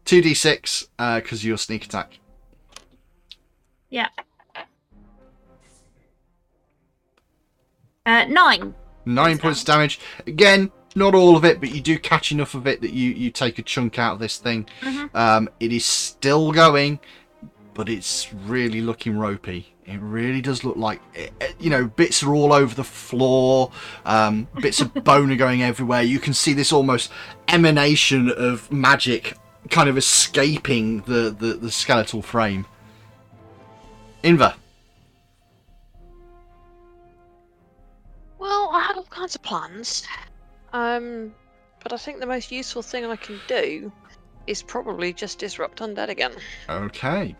2d6 because of your sneak attack. Yeah. 9 points of damage. Again, not all of it, but you do catch enough of it that you take a chunk out of this thing. Mm-hmm. It is still going, but it's really looking ropey. It really does look like, bits are all over the floor, bits of bone are going everywhere. You can see this almost emanation of magic kind of escaping the skeletal frame. Inver. Well, I had all kinds of plans, but I think the most useful thing I can do is probably just disrupt undead again. Okay.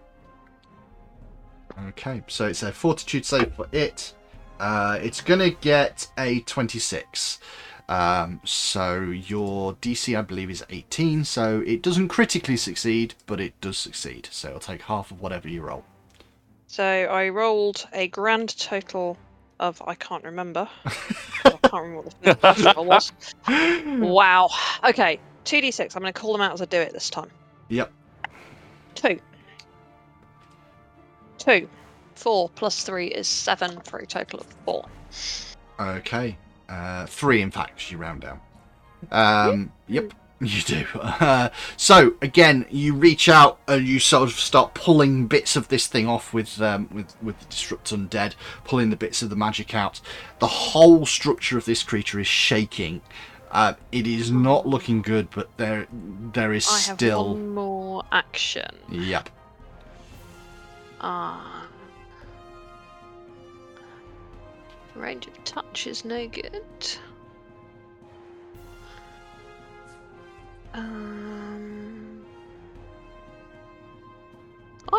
Okay, so it's a fortitude save for it. It's going to get a 26. So your DC, I believe, is 18. So it doesn't critically succeed, but it does succeed. So it'll take half of whatever you roll. So I rolled a grand total of... I can't remember. I can't remember what the total was. Wow. Okay, 2d6. I'm going to call them out as I do it this time. Yep. 2. 4 plus 3 is 7 for a total of 4. Okay. 3, in fact, you round down. Yep, you do. So, again, you reach out and you sort of start pulling bits of this thing off with the Disrupt Undead, pulling the bits of the magic out. The whole structure of this creature is shaking. It is not looking good, but there is still... I have one more action. Yep. Range of touch is no good. I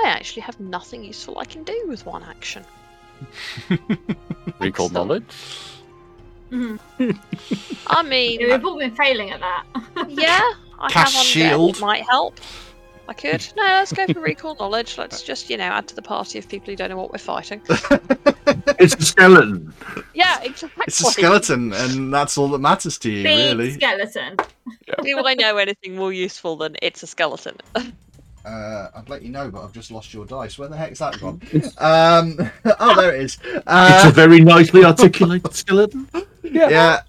actually have nothing useful I can do with one action. Recall knowledge? I mean... We've all been failing at that. Yeah, I Cast have on shield. It might help. I could. No, let's go for recall knowledge. Let's just, add to the party of people who don't know what we're fighting. It's a skeleton. Yeah, exactly. It's a skeleton, and that's all that matters to you, really. Skeleton. Yeah. Do I know anything more useful than it's a skeleton? I'd let you know, but I've just lost your dice. Where the heck's that gone? There it is. It's a very nicely articulated skeleton. Yeah.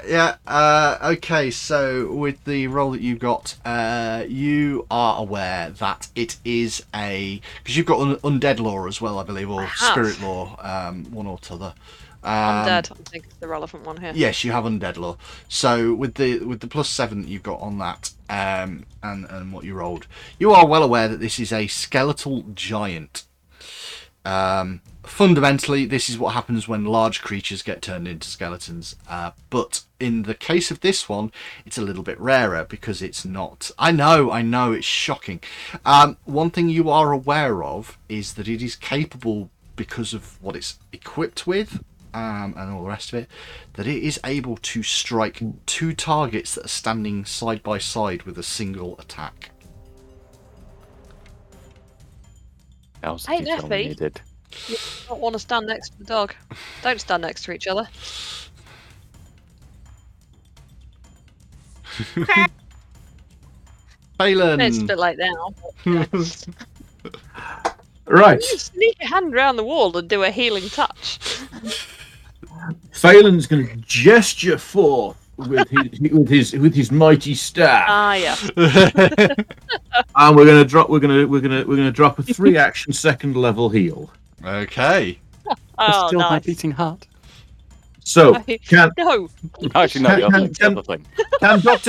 Okay, so with the roll that you've got, you are aware that it is a... Because you've got undead lore as well, I believe, or spirit lore, one or t'other. Undead, I think, is the relevant one here. Yes, you have undead lore. So with the plus 7 that you've got on that, and what you rolled, you are well aware that this is a skeletal giant. Fundamentally, this is what happens when large creatures get turned into skeletons, but in the case of this one, it's a little bit rarer because it's not... I know, it's shocking. One thing you are aware of is that it is capable, because of what it's equipped with and all the rest of it, that it is able to strike two targets that are standing side by side with a single attack. Hey, Nephi. You don't want to stand next to the dog. Don't stand next to each other. Phelan. It's a bit like that. Right. You sneak a hand around the wall and do a healing touch. Phelan's going to gesture forth with his mighty staff. Ah, yeah. And we're gonna drop a 3-action 2nd level heal. Okay. Oh, still nice. My beating heart. So can Dr.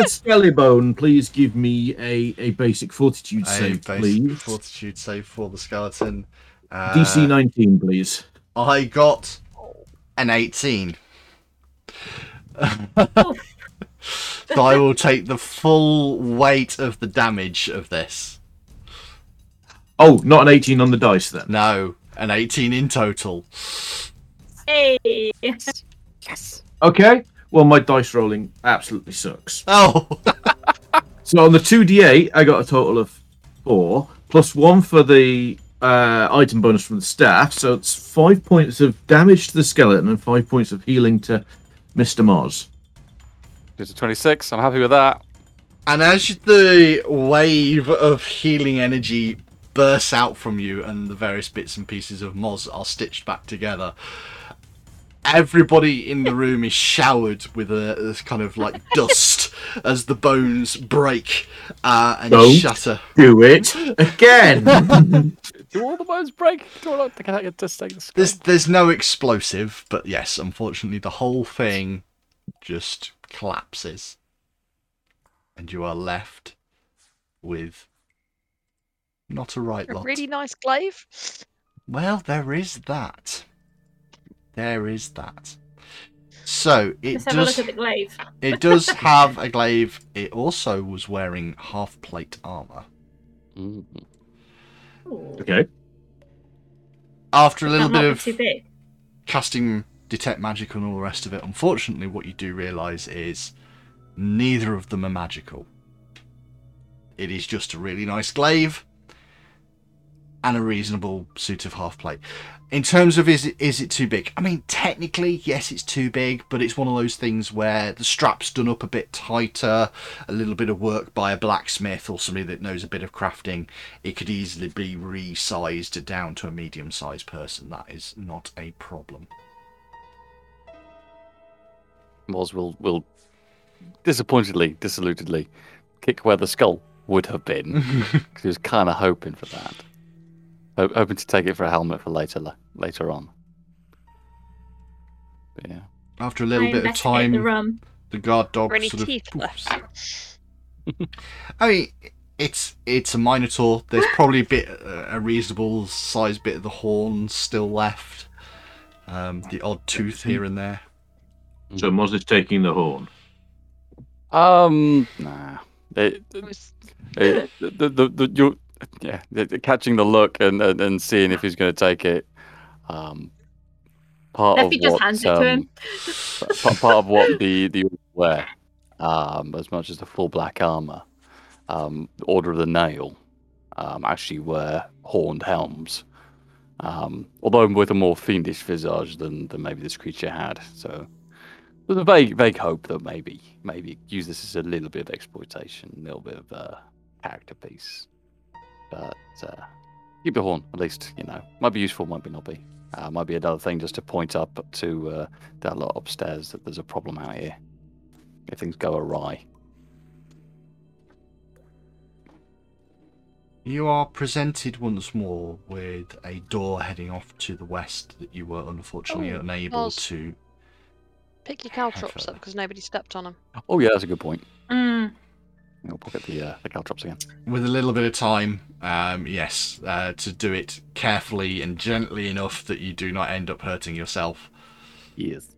Skellybone please give me a basic fortitude save, please? Fortitude save for the skeleton. DC 19, please. I got an 18. So I will take the full weight of the damage of this. Oh, not an 18 on the dice then. No, an 18 in total. Hey, yes. Okay. Well, my dice rolling absolutely sucks. Oh. So on the 2d8, I got a total of 4 plus 1 for the item bonus from the staff. So it's 5 points of damage to the skeleton and 5 points of healing to Mr. Moz. It's a 26. I'm happy with that. And as the wave of healing energy bursts out from you and the various bits and pieces of Moz are stitched back together, everybody in the room is showered with this kind of like dust as the bones break and don't shatter. Do it again. Do all the bones break? There's no explosive, but yes, unfortunately, the whole thing just collapses, and you are left with not a right lot. A really nice glaive. Well, there is that. So it does. Let's have a look at the glaive. It does have a glaive. It also was wearing half plate armor. Mm. Okay. After a little bit of casting detect magic and all the rest of it, unfortunately, what you do realise is neither of them are magical. It is just a really nice glaive and a reasonable suit of half plate. In terms of is it too big? I mean, technically, yes, it's too big, but it's one of those things where the strap's done up a bit tighter, a little bit of work by a blacksmith or somebody that knows a bit of crafting. It could easily be resized down to a medium-sized person. That is not a problem. Moz will disappointedly, dissolutely kick where the skull would have been, because he was kind of hoping for that. Hoping to take it for a helmet for later on. But yeah. After a little bit of time, the guard dog sort of... I mean, it's a Minotaur. There's probably a reasonable size bit of the horn still left. The odd tooth here and there. So Moz is taking the horn. Nah. Catching the look and seeing if he's going to take it. Part of what the wear, as much as the full black armor, Order of the Nail, actually wear horned helms. Although with a more fiendish visage than maybe this creature had, so. There's a vague hope that maybe use this as a little bit of exploitation, a little bit of a character piece. But keep the horn, at least, you know. Might be useful, might be not be. Might be another thing just to point up to that lot upstairs that there's a problem out here. If things go awry. You are presented once more with a door heading off to the west that you were unfortunately unable to... Pick your caltrops up because nobody stepped on them. Oh yeah, that's a good point. Mm. We'll pocket the caltrops again. With a little bit of time, yes, to do it carefully and gently enough that you do not end up hurting yourself. Yes.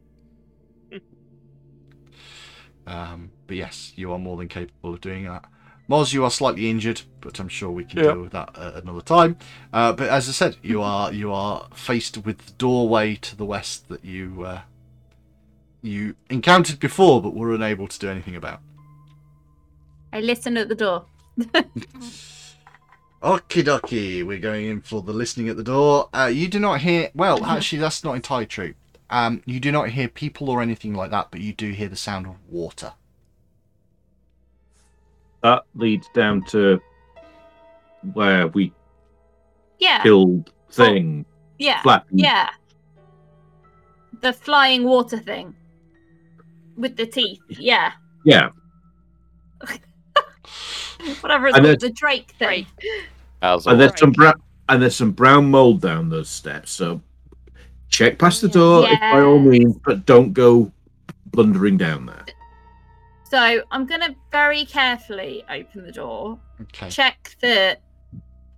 But yes, you are more than capable of doing that. Moz, you are slightly injured, but I'm sure we can deal with that another time. But as I said, you are faced with the doorway to the west that you encountered before, but were unable to do anything about. I listen at the door. Okie dokie, we're going in for the listening at the door. You do not hear... Well, actually, that's not entirely true. You do not hear people or anything like that, but you do hear the sound of water. That leads down to where we killed thing. Oh, yeah. Flapping. Yeah. The flying water thing. With the teeth. Yeah. Yeah. Whatever it's called, the Drake thing. And there's some brown mold down those steps, so check past the door by all means, but don't go blundering down there. So I'm going to very carefully open the door, check that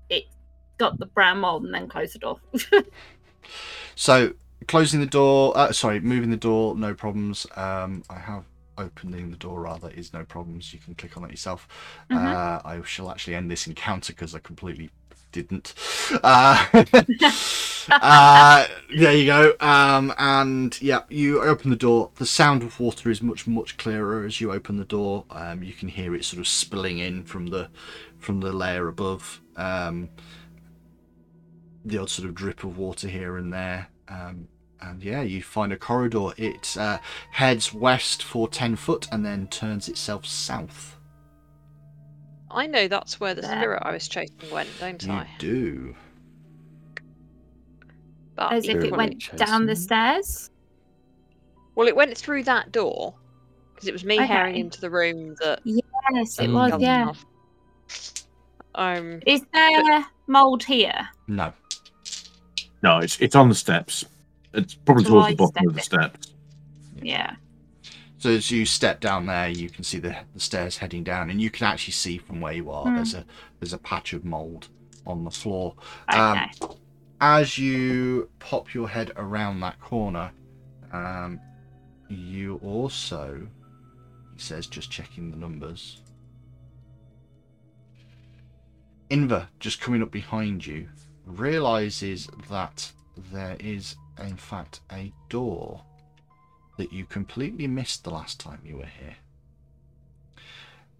it got the brown mold, and then close the door. So closing the door, moving the door, no problems. Opening the door rather is no problems. You can click on it yourself. I shall actually end this encounter because I completely didn't. There you go. And yeah, you open the door. The sound of water is much clearer as you open the door. You can hear it sort of spilling in from the layer above. The odd sort of drip of water here and there. And yeah, you find a corridor. It heads west for 10 foot and then turns itself south. I know that's where the spirit I was chasing went, don't I? You do. But as if it went down the stairs? Well, it went through that door. Because it was me heading into the room that... Yes, it was, yeah. Is there mould here? No. No, it's on the steps. It's probably towards the bottom of the steps. Yeah. So as you step down there, you can see the stairs heading down, and you can actually see from where you are. There's a patch of mould on the floor. Okay. As you pop your head around that corner, you also, he says, just checking the numbers. Inver, just coming up behind you, realises that there is, in fact, a door that you completely missed the last time you were here.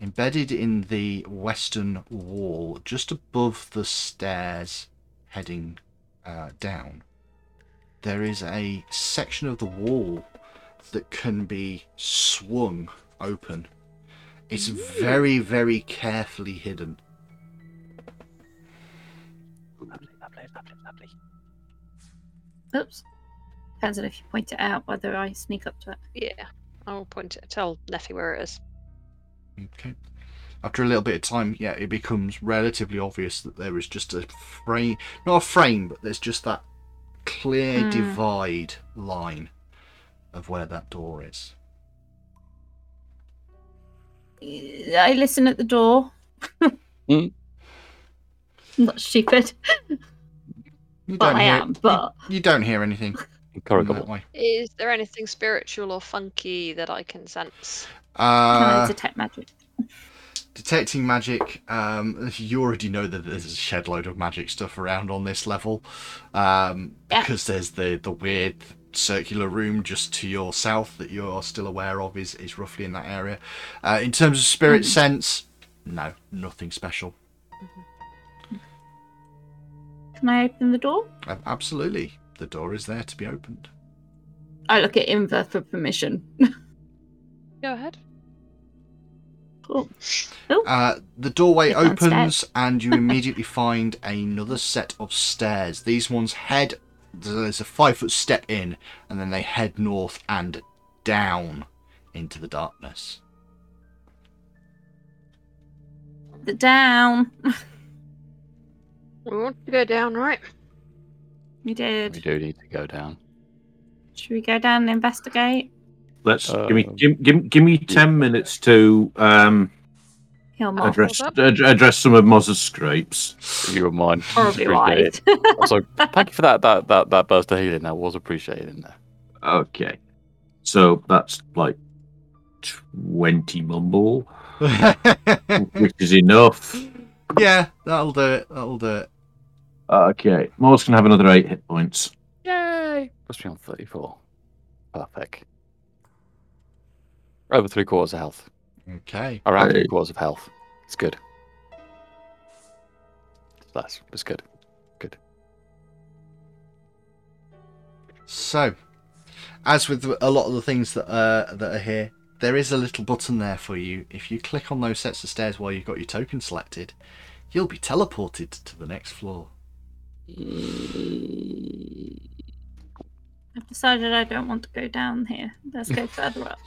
Embedded in the western wall, just above the stairs heading down, there is a section of the wall that can be swung open. It's very, very carefully hidden. Lovely, lovely, lovely, lovely. Oops. Depends on if you point it out, whether I sneak up to it. Yeah, I'll point it. Tell Nephi where it is. Okay. After a little bit of time, yeah, it becomes relatively obvious that there is just a frame, not a frame, but there's just that clear divide line of where that door is. I listen at the door. Not stupid. You don't hear anything. Is there anything spiritual or funky that I can sense? Can I detect magic? Detecting magic. You already know that there's a shed load of magic stuff around on this level, because there's the weird circular room just to your south that you're still aware of is roughly in that area. In terms of spirit sense, no, nothing special. Can I open the door? Absolutely. The door is there to be opened. I look at Inver for permission. Go ahead. Cool. The doorway opens and you immediately find another set of stairs. These ones head... There's a 5-foot step in and then they head north and down into the darkness. Down. We want to go down, right? We did. We do need to go down. Should we go down and investigate? Let's give me 10 minutes to Address some of Moz's scrapes. You were mine. Probably right. Also, thank you for that burst of healing. That was appreciated in there. Okay. So that's like 20 mumble, which is enough. Yeah, that'll do it. Okay. Moz can have another 8 hit points. Yay! Must be on 34. Perfect. Over 3/4 of health. Okay. Around 3/4 of health. It's good. That's good. Good. So, as with a lot of the things that are here, there is a little button there for you. If you click on those sets of stairs while you've got your token selected, you'll be teleported to the next floor. I've decided I don't want to go down here. Let's go further up.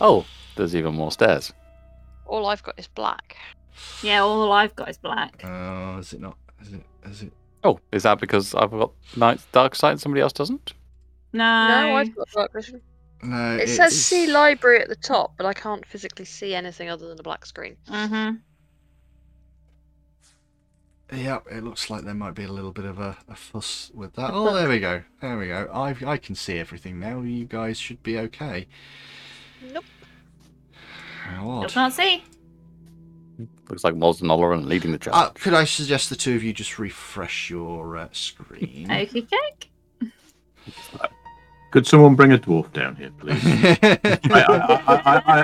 Oh, there's even more stairs. All I've got is black. Yeah, all I've got is black. Oh, is it not? Is it? Oh, is that because I've got dark sight and somebody else doesn't? No, I've got dark vision. No, it says see library at the top, but I can't physically see anything other than a black screen. Mm-hmm. Yep, it looks like there might be a little bit of a fuss with that. Oh, there we go. I can see everything now. You guys should be okay. Nope. I can't see. Looks like Moz and Olleran leading the charge. Could I suggest the two of you just refresh your screen? Okie doke. Could someone bring a dwarf down here, please?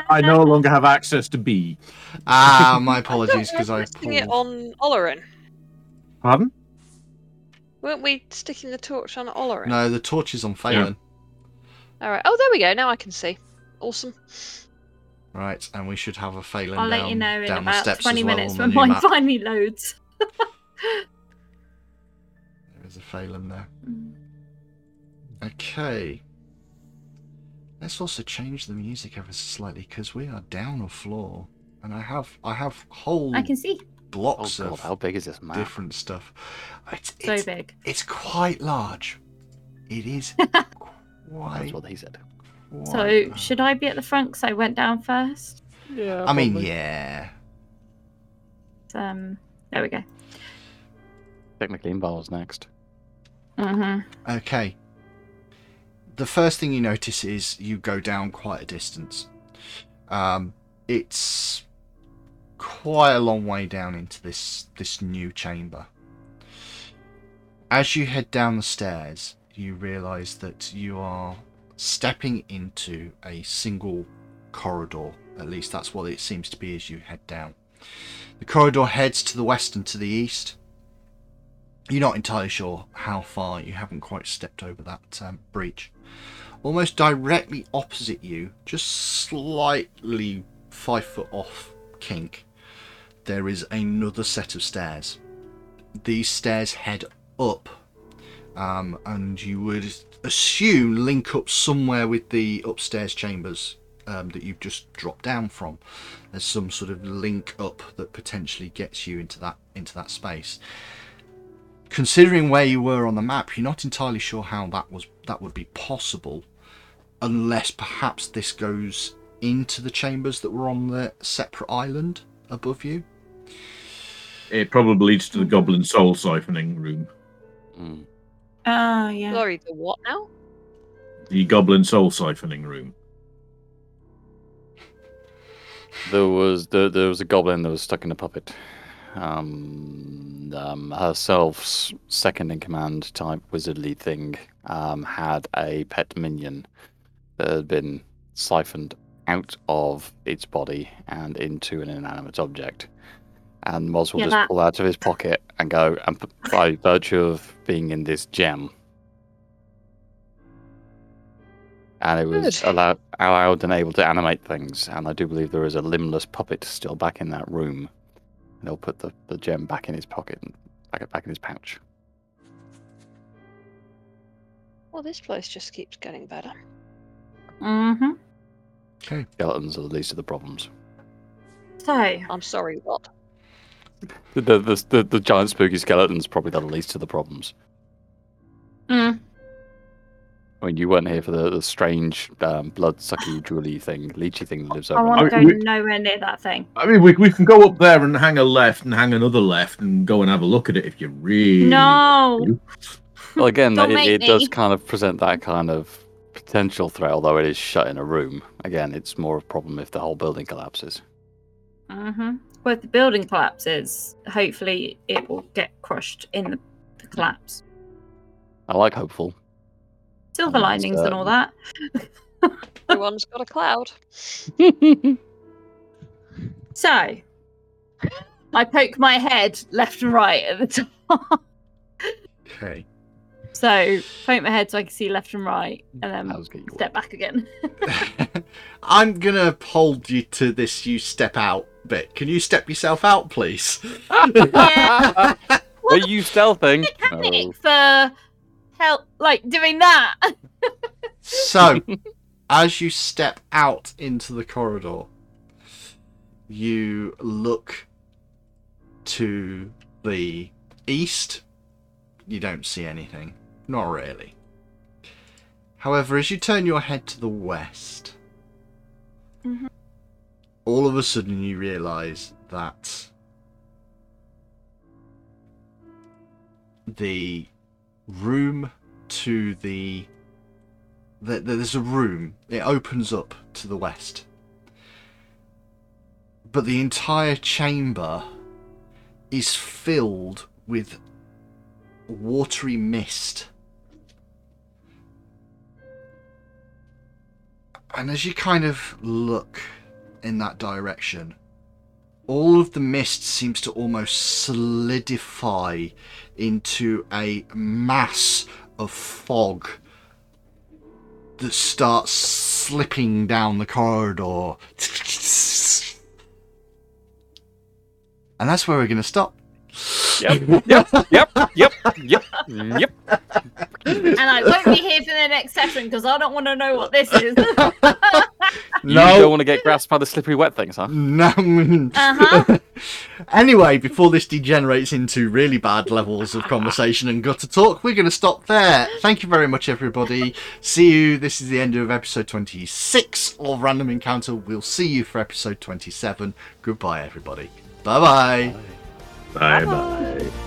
I no longer have access to B. My apologies, because I putting it on Olleran. Pardon? Weren't we sticking the torch on Olleran? No, the torch is on Phelan. Yeah. All right. Oh, there we go. Now I can see. Awesome. Right, and we should have a Phelan. I'll let you know in about 20 minutes when mine finally loads. There is a Phelan there. Mm. Okay. Let's also change the music ever slightly because we are down a floor, and I have whole. I can see. Blocks of how big is this map? Different stuff. It's so big. It's quite large. It is. Quite. That's what they said. So, should I be at the front because I went down first? Yeah. I mean, yeah. There we go. Technically, Invar's next. Mm-hmm. Okay. The first thing you notice is you go down quite a distance. It's quite a long way down into this new chamber. As you head down the stairs, you realise that you are stepping into a single corridor. At least that's what it seems to be as you head down. The corridor heads to the west and to the east. You're not entirely sure how far. You haven't quite stepped over that breach. Almost directly opposite you, just slightly 5 foot off kink, there is another set of stairs. These stairs head up, and you would assume link up somewhere with the upstairs chambers that you've just dropped down from. There's some sort of link up that potentially gets you into that space. Considering where you were on the map, you're not entirely sure how that would be possible, unless perhaps this goes into the chambers that were on the separate island above you. It probably leads to the goblin soul siphoning room. Mm. Oh, yeah. Sorry, the what now? The goblin soul siphoning room. There was a goblin that was stuck in a puppet. Herself, second in command type wizardly thing, had a pet minion that had been siphoned out of its body and into an inanimate object. And Moz will just pull out of his pocket and go, and by virtue of being in this gem, and it was allowed and able to animate things. And I do believe there is a limbless puppet still back in that room. And he'll put the gem back in his pocket and back in his pouch. Well, this place just keeps getting better. Mm-hmm. Okay. Skeletons are the least of the problems. So I'm sorry, what? The giant spooky skeleton's probably the least of the problems. Mm. I mean, you weren't here for the strange blood-sucky, drooly thing, leechy thing that lives over. I want to go nowhere near that thing. I mean, we can go up there and hang a left and hang another left and go and have a look at it if you really... No! Well, again, it does kind of present that kind of potential threat, although it is shut in a room. Again, it's more of a problem if the whole building collapses. Mm-hmm. Well, if the building collapses, hopefully it will get crushed in the collapse. I like hopeful. Silver linings and all that. Everyone's got a cloud. So, I poke my head left and right at the top. Okay. So, poke my head so I can see left and right, and then step back again. I'm going to hold you to this you step out bit. Can you step yourself out, please? Yeah. Well, are you stealthing? Help, like doing that. So, as you step out into the corridor, you look to the east. You don't see anything. Not really. However, as you turn your head to the west, mm-hmm. all of a sudden you realise that the room to the there's a room. It opens up to the west, but the entire chamber is filled with watery mist, and as you kind of look in that direction, all of the mist seems to almost solidify into a mass of fog that starts slipping down the corridor. And that's where we're going to stop. Yep. And I won't be here for the next session because I don't want to know what this is. You don't want to get grasped by the slippery wet things, huh? No. Uh-huh. Anyway, before this degenerates into really bad levels of conversation and gutter talk, we're going to stop there. Thank you very much, everybody. See you. This is the end of episode 26 of Random Encounter. We'll see you for episode 27. Goodbye, everybody. Bye-bye. Bye-bye.